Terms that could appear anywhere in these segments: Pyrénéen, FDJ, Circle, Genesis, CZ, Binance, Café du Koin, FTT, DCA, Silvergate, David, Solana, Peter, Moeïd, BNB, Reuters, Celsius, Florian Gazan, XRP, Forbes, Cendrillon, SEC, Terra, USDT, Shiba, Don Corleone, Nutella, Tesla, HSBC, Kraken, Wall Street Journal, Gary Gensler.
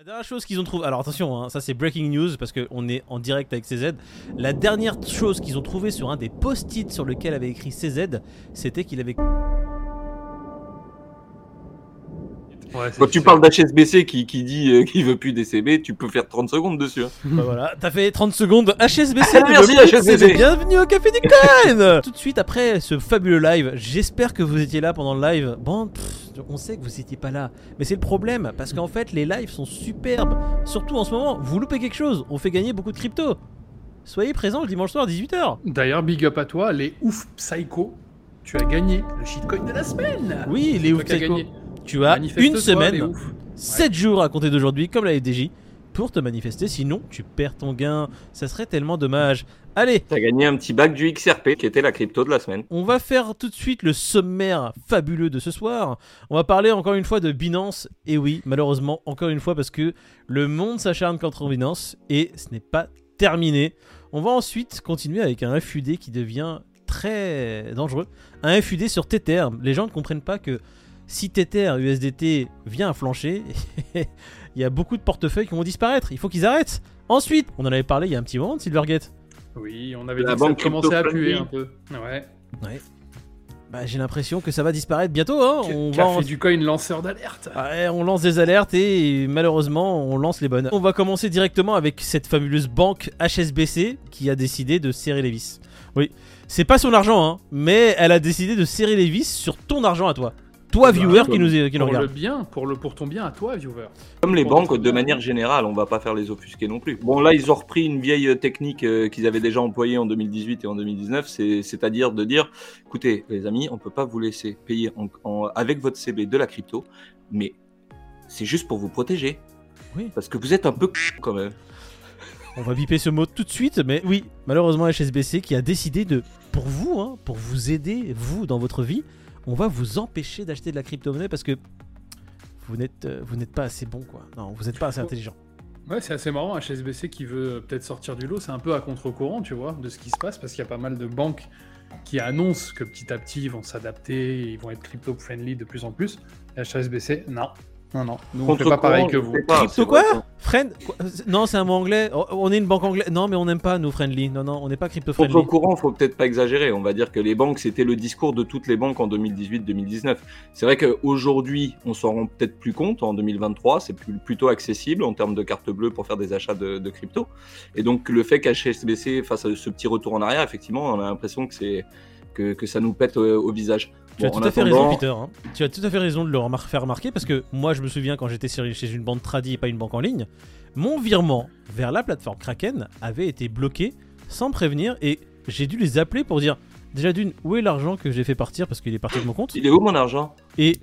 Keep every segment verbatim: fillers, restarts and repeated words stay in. La dernière chose qu'ils ont trouvé, alors attention, hein, ça c'est breaking news parce qu'on est en direct avec C Z. La dernière chose qu'ils ont trouvé sur un des post-it sur lequel avait écrit C Z, c'était qu'il avait... Ouais, quand tu sûr. Parles d'H S B C qui, qui dit euh, qu'il veut plus D C B, tu peux faire trente secondes dessus. Hein. Bah voilà, t'as fait trente secondes H S B C. Ah, merci H S B C. Bienvenue au Café du Koin. Tout de suite après ce fabuleux live, j'espère que vous étiez là pendant le live. Bon, pff, on sait que vous n'étiez pas là, mais c'est le problème parce qu'en fait les lives sont superbes. Surtout en ce moment, vous loupez quelque chose, on fait gagner beaucoup de crypto. Soyez présents le dimanche soir dix-huit heures. D'ailleurs, big up à toi, les ouf psycho. Tu as gagné le shitcoin de la semaine. Oui, les ouf psycho. Tu as une semaine, sept jours à compter d'aujourd'hui, comme la F D J, pour te manifester. Sinon, tu perds ton gain. Ça serait tellement dommage. Allez, t'as gagné un petit bac du X R P, qui était la crypto de la semaine. On va faire tout de suite le sommaire fabuleux de ce soir. On va parler encore une fois de Binance. Et oui, malheureusement, encore une fois, parce que le monde s'acharne contre Binance. Et ce n'est pas terminé. On va ensuite continuer avec un F U D qui devient très dangereux. Un F U D sur Tether. Les gens ne comprennent pas que... si Tether U S D T vient à flancher, il y a beaucoup de portefeuilles qui vont disparaître. Il faut qu'ils arrêtent. Ensuite, on en avait parlé il y a un petit moment de Silvergate. Oui, on avait dit que ça commençait à puer un peu. Ouais. Ouais. Bah, j'ai l'impression que ça va disparaître bientôt. Hein. On Café va en... du Coin, lanceur d'alerte. Ouais, on lance des alertes et malheureusement, on lance les bonnes. On va commencer directement avec cette fabuleuse banque H S B C qui a décidé de serrer les vis. Oui, c'est pas son argent, hein, mais elle a décidé de serrer les vis sur ton argent à toi. Toi, viewer, qui nous, qui nous regarde. Pour, le, pour ton bien, à toi, viewer. Comme les banques, de manière générale, on va pas faire les offusquer non plus. Bon, là, ils ont repris une vieille technique euh, qu'ils avaient déjà employée en deux mille dix-huit et en deux mille dix-neuf, c'est, c'est-à-dire de dire, écoutez, les amis, on peut pas vous laisser payer en, en, avec votre C B de la crypto, mais c'est juste pour vous protéger. Oui. Parce que vous êtes un peu c*** quand même. On va biper ce mot tout de suite, mais oui, malheureusement, H S B C qui a décidé de, pour vous, hein, pour vous aider, vous, dans votre vie, on va vous empêcher d'acheter de la crypto-monnaie parce que vous n'êtes, vous n'êtes pas assez bon, quoi. Non, vous n'êtes pas assez intelligent. Ouais, c'est assez marrant, H S B C qui veut peut-être sortir du lot, c'est un peu à contre-courant, tu vois, de ce qui se passe, parce qu'il y a pas mal de banques qui annoncent que petit à petit, ils vont s'adapter, ils vont être crypto-friendly de plus en plus. Et H S B C, non. Non, non, nous on fait pas pareil que vous. Pas, crypto quoi vrai. Friend quoi. Non, c'est un mot anglais. On est une banque anglaise. Non, mais on n'aime pas nous friendly. Non, non, on n'est pas crypto-friendly. Contre courant, faut peut-être pas exagérer. On va dire que les banques, c'était le discours de toutes les banques en deux mille dix-huit deux mille dix-neuf. C'est vrai qu'aujourd'hui, on s'en rend peut-être plus compte. En deux mille vingt-trois, c'est plus, plutôt accessible en termes de carte bleue pour faire des achats de, de crypto. Et donc, le fait qu'H S B C fasse ce petit retour en arrière, effectivement, on a l'impression que, c'est, que, que ça nous pète au, au visage. Tu as tout à fait raison, Peter. Hein. Tu as tout à fait raison de le remar- faire remarquer parce que moi, je me souviens quand j'étais chez une banque tradie et pas une banque en ligne, mon virement vers la plateforme Kraken avait été bloqué sans prévenir et j'ai dû les appeler pour dire déjà d'une, où est l'argent que j'ai fait partir parce qu'il est parti de mon compte ? Il est où mon argent ? Et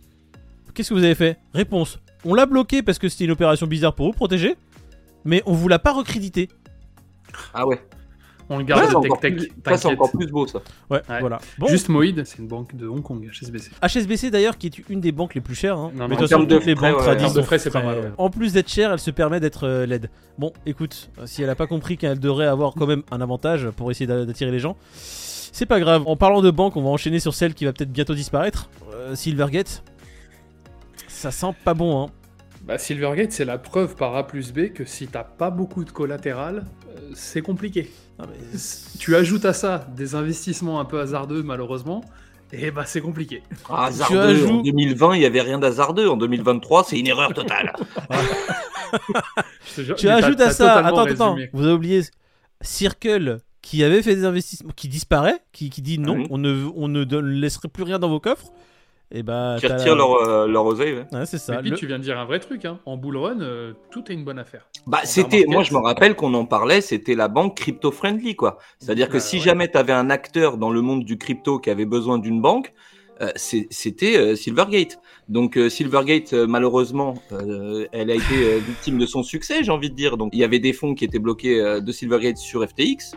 qu'est-ce que vous avez fait ? Réponse, on l'a bloqué parce que c'était une opération bizarre pour vous protéger, mais on vous l'a pas recrédité. Ah ouais. On le garde ouais, tech tech. Plus, ça, c'est encore plus beau, ça. Ouais, ouais. Voilà. Bon. Juste Moïd, c'est une banque de Hong Kong, H S B C. H S B C, d'ailleurs, qui est une des banques les plus chères. Hein. Non, mais de toute façon, toutes les banques tradis de frais, c'est pas mal. Ouais. En plus d'être chère, elle se permet d'être euh, laide. Bon, écoute, si elle a pas compris qu'elle devrait avoir quand même un avantage pour essayer d'attirer les gens, c'est pas grave. En parlant de banque, on va enchaîner sur celle qui va peut-être bientôt disparaître. Euh, Silvergate. Ça sent pas bon, hein. Bah, Silvergate, c'est la preuve par A plus B que si t'as pas beaucoup de collatéral, euh, c'est compliqué. Non, mais... tu ajoutes à ça des investissements un peu hasardeux, malheureusement, et bah c'est compliqué. Ah, hasardeux, ajoutes... en deux mille vingt, il n'y avait rien d'hasardeux. En deux mille vingt-trois, c'est une erreur totale. Je te jure, tu ajoutes à ça, attends, attends, vous avez oublié Circle qui avait fait des investissements, qui disparaît, qui, qui dit non, mmh. on ne, on ne donne, laisserait plus rien dans vos coffres. Et bah, qui retirent la... leur, euh, leur oseille. Ouais. Ouais, c'est ça. Et puis le... tu viens de dire un vrai truc, hein. En bull run, euh, tout est une bonne affaire. Bah, c'était, moi je me rappelle qu'on en parlait, c'était la banque crypto-friendly, quoi. C'est-à-dire que euh, si ouais. jamais tu avais un acteur dans le monde du crypto qui avait besoin d'une banque, euh, c'est, c'était euh, Silvergate. Donc euh, Silvergate, euh, malheureusement, euh, elle a été euh, victime de son succès, j'ai envie de dire. Donc il y avait des fonds qui étaient bloqués euh, de Silvergate sur F T X.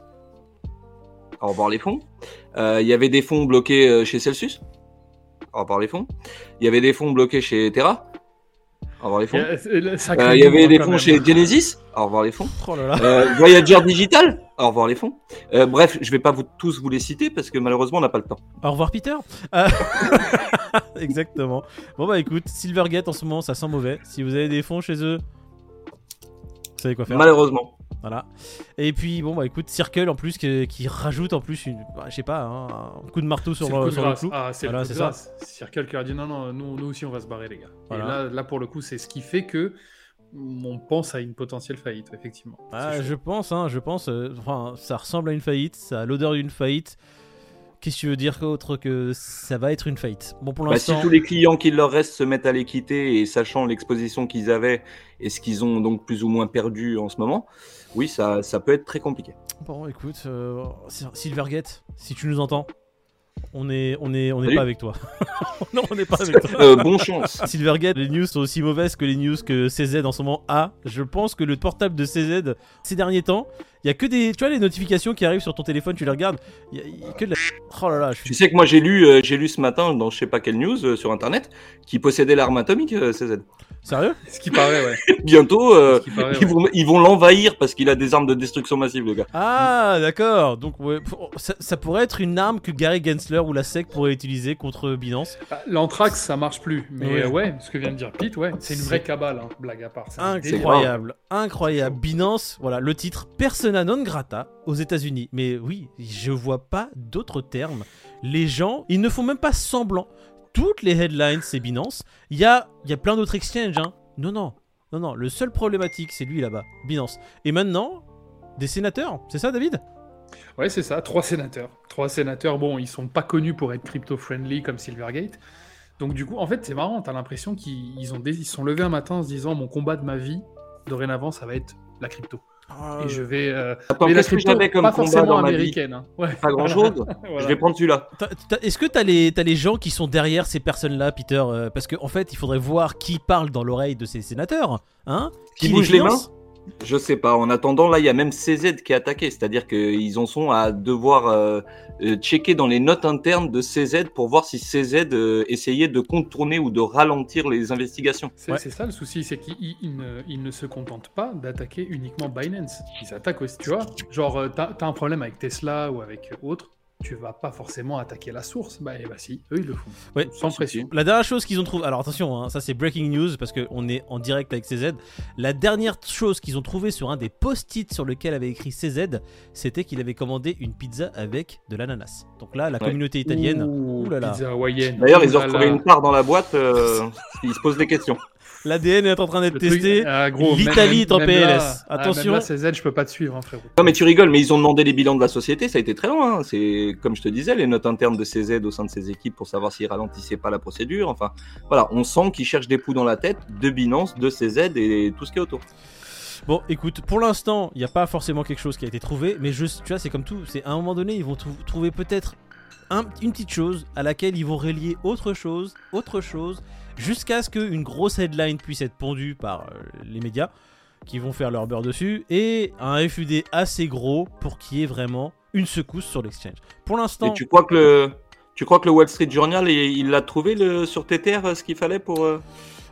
Au revoir les fonds. Il euh, y avait des fonds bloqués euh, chez Celsius. Au revoir les fonds. Il y avait des fonds bloqués chez Terra. Au revoir les fonds. Euh, il y avait des fonds chez Genesis. Au revoir les fonds. Oh là là. Euh, Voyager Digital. Au revoir les fonds. Euh, bref, je ne vais pas vous, tous vous les citer parce que malheureusement, on n'a pas le temps. Au revoir Peter. Euh... Exactement. Bon bah écoute, Silvergate en ce moment, ça sent mauvais. Si vous avez des fonds chez eux, Vous savez quoi faire. Malheureusement. Voilà. Et puis bon bah écoute, Circle en plus qui, qui rajoute en plus une, bah, je sais pas, hein, un coup de marteau sur, le, de sur le clou. Ah, c'est voilà, le coup c'est de grâce. Circle qui a dit non non, nous, nous aussi on va se barrer les gars. Voilà. Et là, là pour le coup c'est ce qui fait que on pense à une potentielle faillite effectivement. Ah, je pense, hein, je pense. Euh, enfin, ça ressemble à une faillite, ça a l'odeur d'une faillite. Qu'est-ce que tu veux dire autre que ça va être une faillite? Bon, pour l'instant. Bah, si tous les clients qui leur restent se mettent à les quitter et sachant l'exposition qu'ils avaient et ce qu'ils ont donc plus ou moins perdu en ce moment, oui, ça, ça peut être très compliqué. Bon, écoute, euh, Silvergate, si tu nous entends, on est, on est, on est pas avec toi. Non, on n'est pas avec toi. Euh, bonne chance. Silvergate, les news sont aussi mauvaises que les news que C Z en ce moment a. Je pense que le portable de C Z ces derniers temps. Il y a que des, tu vois les notifications qui arrivent sur ton téléphone, tu les regardes, il y a, il y a que de la... Oh là là, je suis... Tu sais que moi j'ai lu, euh, j'ai lu ce matin dans je sais pas quelle news euh, sur internet qui possédait l'arme atomique euh, C Z. Sérieux ? Ce qui paraît, ouais. Bientôt, euh, paraît, ils, ouais. vont, ils vont l'envahir parce qu'il a des armes de destruction massive, le gars. Ah, d'accord. Donc ouais, pour, ça, ça pourrait être une arme que Gary Gensler ou la S E C pourrait utiliser contre Binance. L'anthrax, ça marche plus. Mais ouais, euh, ouais ce que vient de dire Pete, ouais, c'est une vraie cabale, hein, blague à part. C'est incroyable, incroyable. Binance, voilà, le titre personnel. Non grata aux États-Unis, mais oui, je vois pas d'autres termes. Les gens, ils ne font même pas semblant. Toutes les headlines, c'est Binance. Il y a, il y a plein d'autres exchanges. Hein. Non, non, non, non. Le seul problématique, c'est lui là-bas, Binance. Et maintenant, des sénateurs, c'est ça, David ? Ouais, c'est ça. Trois sénateurs. Trois sénateurs. Bon, ils sont pas connus pour être crypto-friendly comme Silvergate. Donc du coup, en fait, c'est marrant. T'as l'impression qu'ils ont, dé- ils sont levés un matin en se disant, mon combat de ma vie, dorénavant, ça va être la crypto. Et je vais. Euh... Attends, mais la crypto, que comme pas forcément américaine. Hein. Ouais. Pas grand chose. Voilà. Je vais prendre celui-là. T'as, t'as, est-ce que t'as les, t'as les gens qui sont derrière ces personnes-là, Peter ? Parce qu'en en fait, il faudrait voir qui parle dans l'oreille de ces sénateurs. Hein ? Qui, qui bouge les mains ? Je sais pas. En attendant, là, il y a même C Z qui est attaqué. C'est-à-dire qu'ils en sont à devoir euh, checker dans les notes internes de C Z pour voir si C Z euh, essayait de contourner ou de ralentir les investigations. C'est, ouais. c'est ça le souci, c'est qu'ils ils ne, ils ne se contentent pas d'attaquer uniquement Binance. Ils attaquent aussi, tu vois. Genre, t'as, t'as un problème avec Tesla ou avec autre. Tu vas pas forcément attaquer la source, bah, et bah si, eux ils le font, ouais. Sans pression. La dernière chose qu'ils ont trouvé, alors attention, hein, ça c'est breaking news parce qu'on est en direct avec C Z, la dernière chose qu'ils ont trouvé sur un des post-it sur lequel avait écrit C Z, c'était qu'il avait commandé une pizza avec de l'ananas. Donc là, la ouais. communauté italienne, ouh, ouh là là. Pizza hawaïenne. D'ailleurs, ils ont retrouvé une part dans la boîte, euh, ils se posent des questions. L'A D N est en train d'être truc, testé. Ah, gros, l'Italie même, est en P L S. Là, attention. Là, C Z, je peux pas te suivre, hein, frérot. Non, mais tu rigoles, mais ils ont demandé les bilans de la société. Ça a été très loin. Hein. C'est, comme je te disais, les notes internes de C Z au sein de ses équipes pour savoir s'ils ralentissaient pas la procédure. Enfin, voilà, on sent qu'ils cherchent des poux dans la tête de Binance, de C Z et tout ce qui est autour. Bon, écoute, pour l'instant, il n'y a pas forcément quelque chose qui a été trouvé, mais je, tu vois, c'est comme tout. C'est à un moment donné, ils vont t- trouver peut-être un, une petite chose à laquelle ils vont relier autre chose, autre chose. Jusqu'à ce qu'une grosse headline puisse être pondue par les médias qui vont faire leur beurre dessus et un F U D assez gros pour qu'il y ait vraiment une secousse sur l'exchange. Pour l'instant... Et tu crois que le, tu crois que le Wall Street Journal, il, il l'a trouvé le, sur Tether ce qu'il fallait pour... Euh...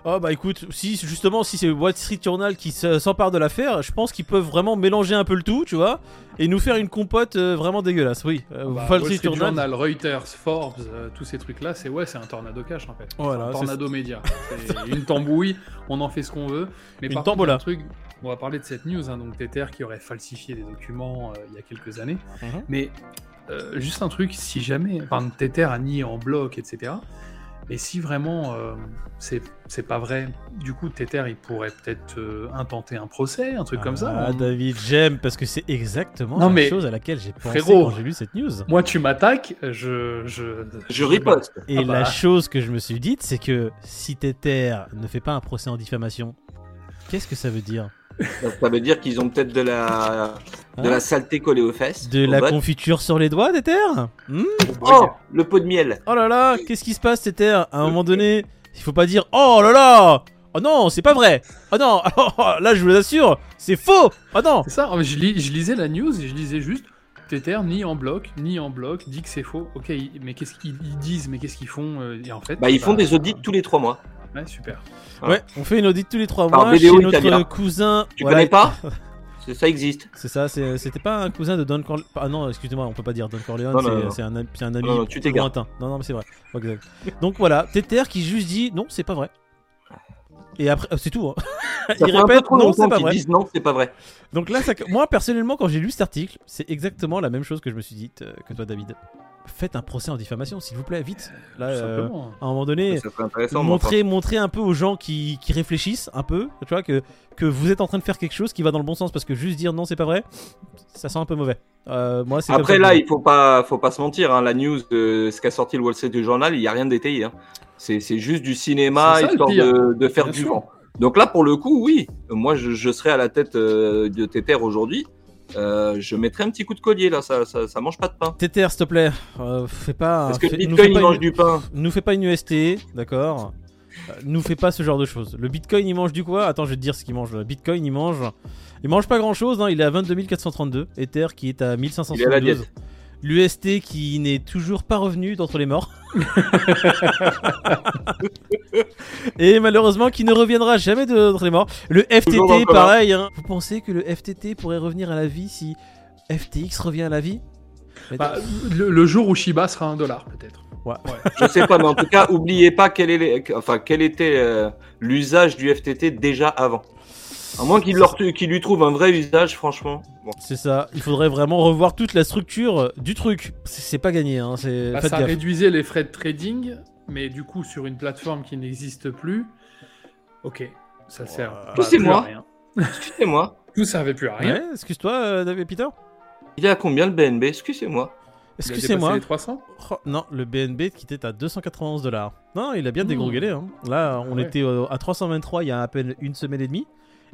Oh bah écoute, si justement si c'est le Wall Street Journal qui s'empare de l'affaire, je pense qu'ils peuvent vraiment mélanger un peu le tout, tu vois, et nous faire une compote euh, vraiment dégueulasse. Oui, euh, bah, Wall Street, Street Journal, Journal, Reuters, Forbes, euh, tous ces trucs là, c'est ouais, c'est un tornado cash en fait. Voilà, c'est un tornado c'est... média. C'est une tambouille, on en fait ce qu'on veut. Mais une par contre, un truc, on va parler de cette news, hein, donc Tether qui aurait falsifié des documents euh, il y a quelques années. Mm-hmm. Mais euh, juste un truc, si jamais, enfin Tether a nié en bloc, et cetera. Et si vraiment euh, c'est, c'est pas vrai, du coup Tether il pourrait peut-être euh, intenter un procès, un truc ah, comme ça. Ah on... David, j'aime parce que c'est exactement non, la mais, chose à laquelle j'ai pensé frérot, quand j'ai lu cette news. Moi tu m'attaques, je je, je riposte. Et ah bah. La chose que je me suis dite, c'est que si Tether ne fait pas un procès en diffamation, qu'est-ce que ça veut dire ? Ça veut dire qu'ils ont peut-être de la de ah. la saleté collée aux fesses. De aux la bottes. Confiture sur les doigts, Tether mmh. Oh, le pot de miel. Oh là là, qu'est-ce qui se passe, Tether ? À un le moment donné, il faut pas dire « Oh là là !» Oh non, c'est pas vrai. Oh non, alors, là, je vous assure, c'est faux. Oh non. C'est ça, je, lis, je lisais la news et je lisais juste « Tether, ni en bloc, ni en bloc, dit que c'est faux. » Ok, mais qu'est-ce qu'ils disent ? Mais qu'est-ce qu'ils font ? Et en fait, bah, ils bah, font des audits euh, tous les trois mois. Ouais, super. Ouais, ouais, on fait une audit tous les trois mois chez notre italien. Cousin. Tu voilà. connais pas ? C'est, ça existe. C'est ça, c'est, c'était pas un cousin de Don Corleone. Ah non, excusez-moi, on peut pas dire Don Corleone, non, c'est, non, non. c'est, un, c'est un ami non, non, tu lointain. Non, non, mais c'est vrai. Donc voilà, Tether qui juste dit non, c'est pas vrai. Et après, c'est tout. Hein. Ils répètent non, c'est pas vrai. Disent, non, c'est pas vrai. Donc là, ça... moi personnellement, quand j'ai lu cet article, c'est exactement la même chose que je me suis dit euh, que toi, David. Faites un procès en diffamation, s'il vous plaît, vite. Là, euh, à un moment donné, montrez, montrez un peu aux gens qui, qui réfléchissent un peu, tu vois, que, que vous êtes en train de faire quelque chose qui va dans le bon sens, parce que juste dire non, c'est pas vrai, ça sent un peu mauvais. Euh, moi, c'est Après, là, il faut pas, faut pas se mentir. Hein, la news, de ce qu'a sorti le Wall Street Journal, il n'y a rien d'étayé. Hein. C'est, c'est juste du cinéma, ça, histoire de, de faire du vent. Donc là, pour le coup, oui, moi, je, je serais à la tête euh, de Tether aujourd'hui. Euh, je mettrai un petit coup de collier là, ça, ça, ça mange pas de pain. Tether, s'il te plaît, euh, fais pas. Parce que fait, Bitcoin il mange une, du pain. Nous fais pas une U S T, d'accord. Euh, nous fais pas ce genre de choses. Le Bitcoin il mange du quoi ? Attends, je vais te dire ce qu'il mange. Le Bitcoin il mange, il mange pas grand chose. Hein. Il est à vingt-deux mille quatre cent trente-deux. Ether qui est à mille cinq cent soixante-douze. L'U S T qui n'est toujours pas revenu d'entre les morts. Et malheureusement qui ne reviendra jamais d'entre les morts. Le F T T pareil hein. Vous pensez que le F T T pourrait revenir à la vie si F T X revient à la vie? Bah, le, le jour où Shiba sera un dollar peut-être. Ouais. Ouais. Je sais pas, mais en tout cas oubliez pas quel, est les, enfin, quel était euh, l'usage du F T T déjà avant. À moins qu'il, leur, qu'il lui trouve un vrai usage, franchement. Bon. C'est ça, il faudrait vraiment revoir toute la structure du truc. C'est, c'est pas gagné. Hein. C'est, bah, ça gaffe. Réduisait les frais de trading, mais du coup, sur une plateforme qui n'existe plus, ok, ça oh, sert bah, plus moi. à rien. Excusez-moi. Tout servait plus à rien. Ouais, excuse-toi, euh, David Peter. Il est à combien le B N B ? Excusez-moi. Excusez-moi. Il a dépassé les trois cents ? Oh, non, le B N B qui était à deux cent quatre-vingt-onze dollars. Non, il a bien mmh. dégourguelé. Hein. Là, on ouais. était euh, à trois cent vingt-trois il y a à peine une semaine et demie.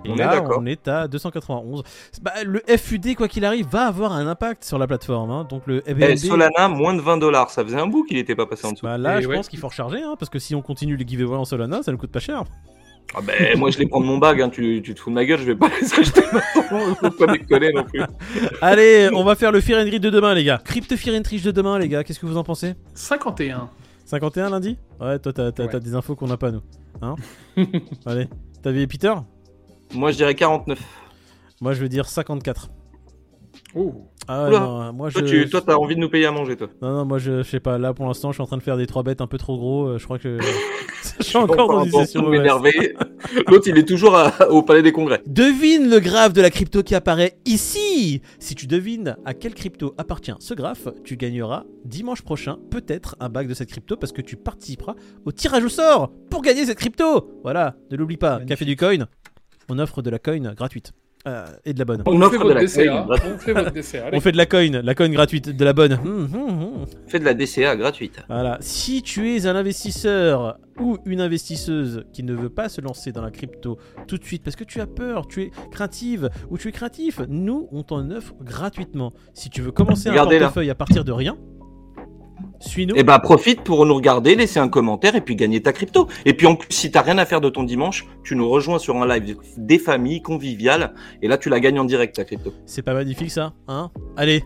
Et on là, est on est à deux cent quatre-vingt-onze. Bah, le F U D, quoi qu'il arrive, va avoir un impact sur la plateforme. Hein. Donc, le F U D... eh, Solana, moins de vingt dollars. Ça faisait un bout qu'il n'était pas passé en dessous. Bah, là, et je ouais. pense qu'il faut recharger. Hein, parce que si on continue les giveaways en Solana, ça ne coûte pas cher. Ah bah, moi, je les prends de mon bag. Hein. Tu, tu te fous de ma gueule. Je vais pas les acheter maintenant. Faut pas déconner non plus. Allez, on va faire le Fear and Greed de demain, les gars. Crypto Fear and Greed de demain, les gars. Qu'est-ce que vous en pensez ? cinquante et un. cinquante et un lundi ? Ouais, toi, t'as, t'as, ouais. t'as des infos qu'on n'a pas, nous. Hein ? Allez, t'avais Peter ? Moi je dirais quarante-neuf. Moi je veux dire cinquante-quatre. Oh. Ah ouais, non, moi je. Toi, tu, toi t'as envie de nous payer à manger toi. Non non moi je, je sais pas là pour l'instant je suis en train de faire des trois bêtes un peu trop gros euh, je crois que je suis encore dans une session énervée. L'autre il est toujours à, au Palais des Congrès. Devine le graphe de la crypto qui apparaît ici. Si tu devines à quelle crypto appartient ce graphe, tu gagneras dimanche prochain peut-être un bac de cette crypto parce que tu participeras au tirage au sort pour gagner cette crypto. Voilà, ne l'oublie pas. Magnifique. Café du Coin. On offre de la coin gratuite euh, et de la bonne. On, on offre de la D C A. Coin. On fait votre D C A. Allez. On fait de la coin, la coin gratuite, de la bonne. Mmh, mmh, mmh. On fait de la D C A gratuite. Voilà. Si tu es un investisseur ou une investisseuse qui ne veut pas se lancer dans la crypto tout de suite parce que tu as peur, tu es craintive ou tu es craintif, nous on t'en offre gratuitement. Si tu veux commencer Regardez un portefeuille là. à partir de rien. Suis-nous. Et bah profite pour nous regarder, laisser un commentaire et puis gagner ta crypto. Et puis en plus, si t'as rien à faire de ton dimanche, tu nous rejoins sur un live des familles conviviales et là tu la gagnes en direct ta crypto. C'est pas magnifique ça, hein ? Allez,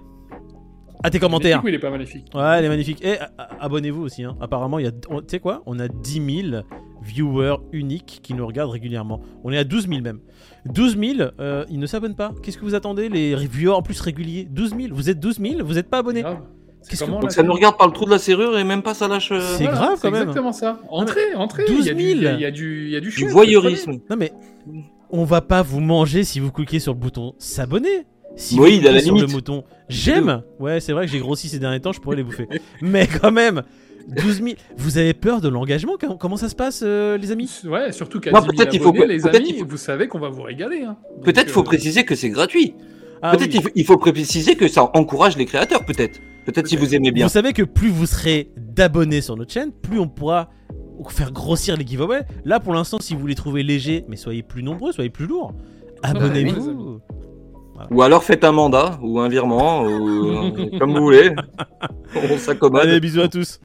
à tes commentaires. Oui, il est pas magnifique. Ouais, il est magnifique. Et a- abonnez-vous aussi. Hein. Apparemment, il y a, tu sais quoi ? On a dix mille viewers uniques qui nous regardent régulièrement. On est à douze mille même. douze mille, euh, ils ne s'abonnent pas. Qu'est-ce que vous attendez ? Les viewers en plus réguliers. douze mille, vous êtes douze mille, vous êtes pas abonnés. Qu'est-ce que... Donc ça nous regarde par le trou de la serrure et même pas ça lâche. Euh... C'est voilà, grave c'est quand même. C'est exactement ça. Entrez, entrez. douze mille. Il y a du, il y a du, il y a du, du voyeurisme. Non mais on va pas vous manger si vous cliquez sur le bouton s'abonner. Si oui, vous cliquez à la sur limite. Le bouton j'aime. Ouais, c'est vrai que j'ai grossi ces derniers temps, je pourrais les bouffer. Mais quand même. douze mille. Vous avez peur de l'engagement ? Comment ça se passe, euh, les amis ? Ouais, surtout qu'à non, dix mille abonnés, il faut... les peut-être amis, il faut... vous savez qu'on va vous régaler. Hein. Donc, peut-être il euh... faut préciser que c'est gratuit. Ah, peut-être oui. il faut préciser que ça encourage les créateurs, peut-être. Peut-être si vous aimez bien. Vous savez que plus vous serez d'abonnés sur notre chaîne, plus on pourra faire grossir les giveaways. Là, pour l'instant, si vous les trouvez légers, mais soyez plus nombreux, soyez plus lourds, abonnez-vous. Voilà. Ou alors faites un mandat, ou un virement, ou comme vous voulez. On s'accommode. Allez, bisous à tous.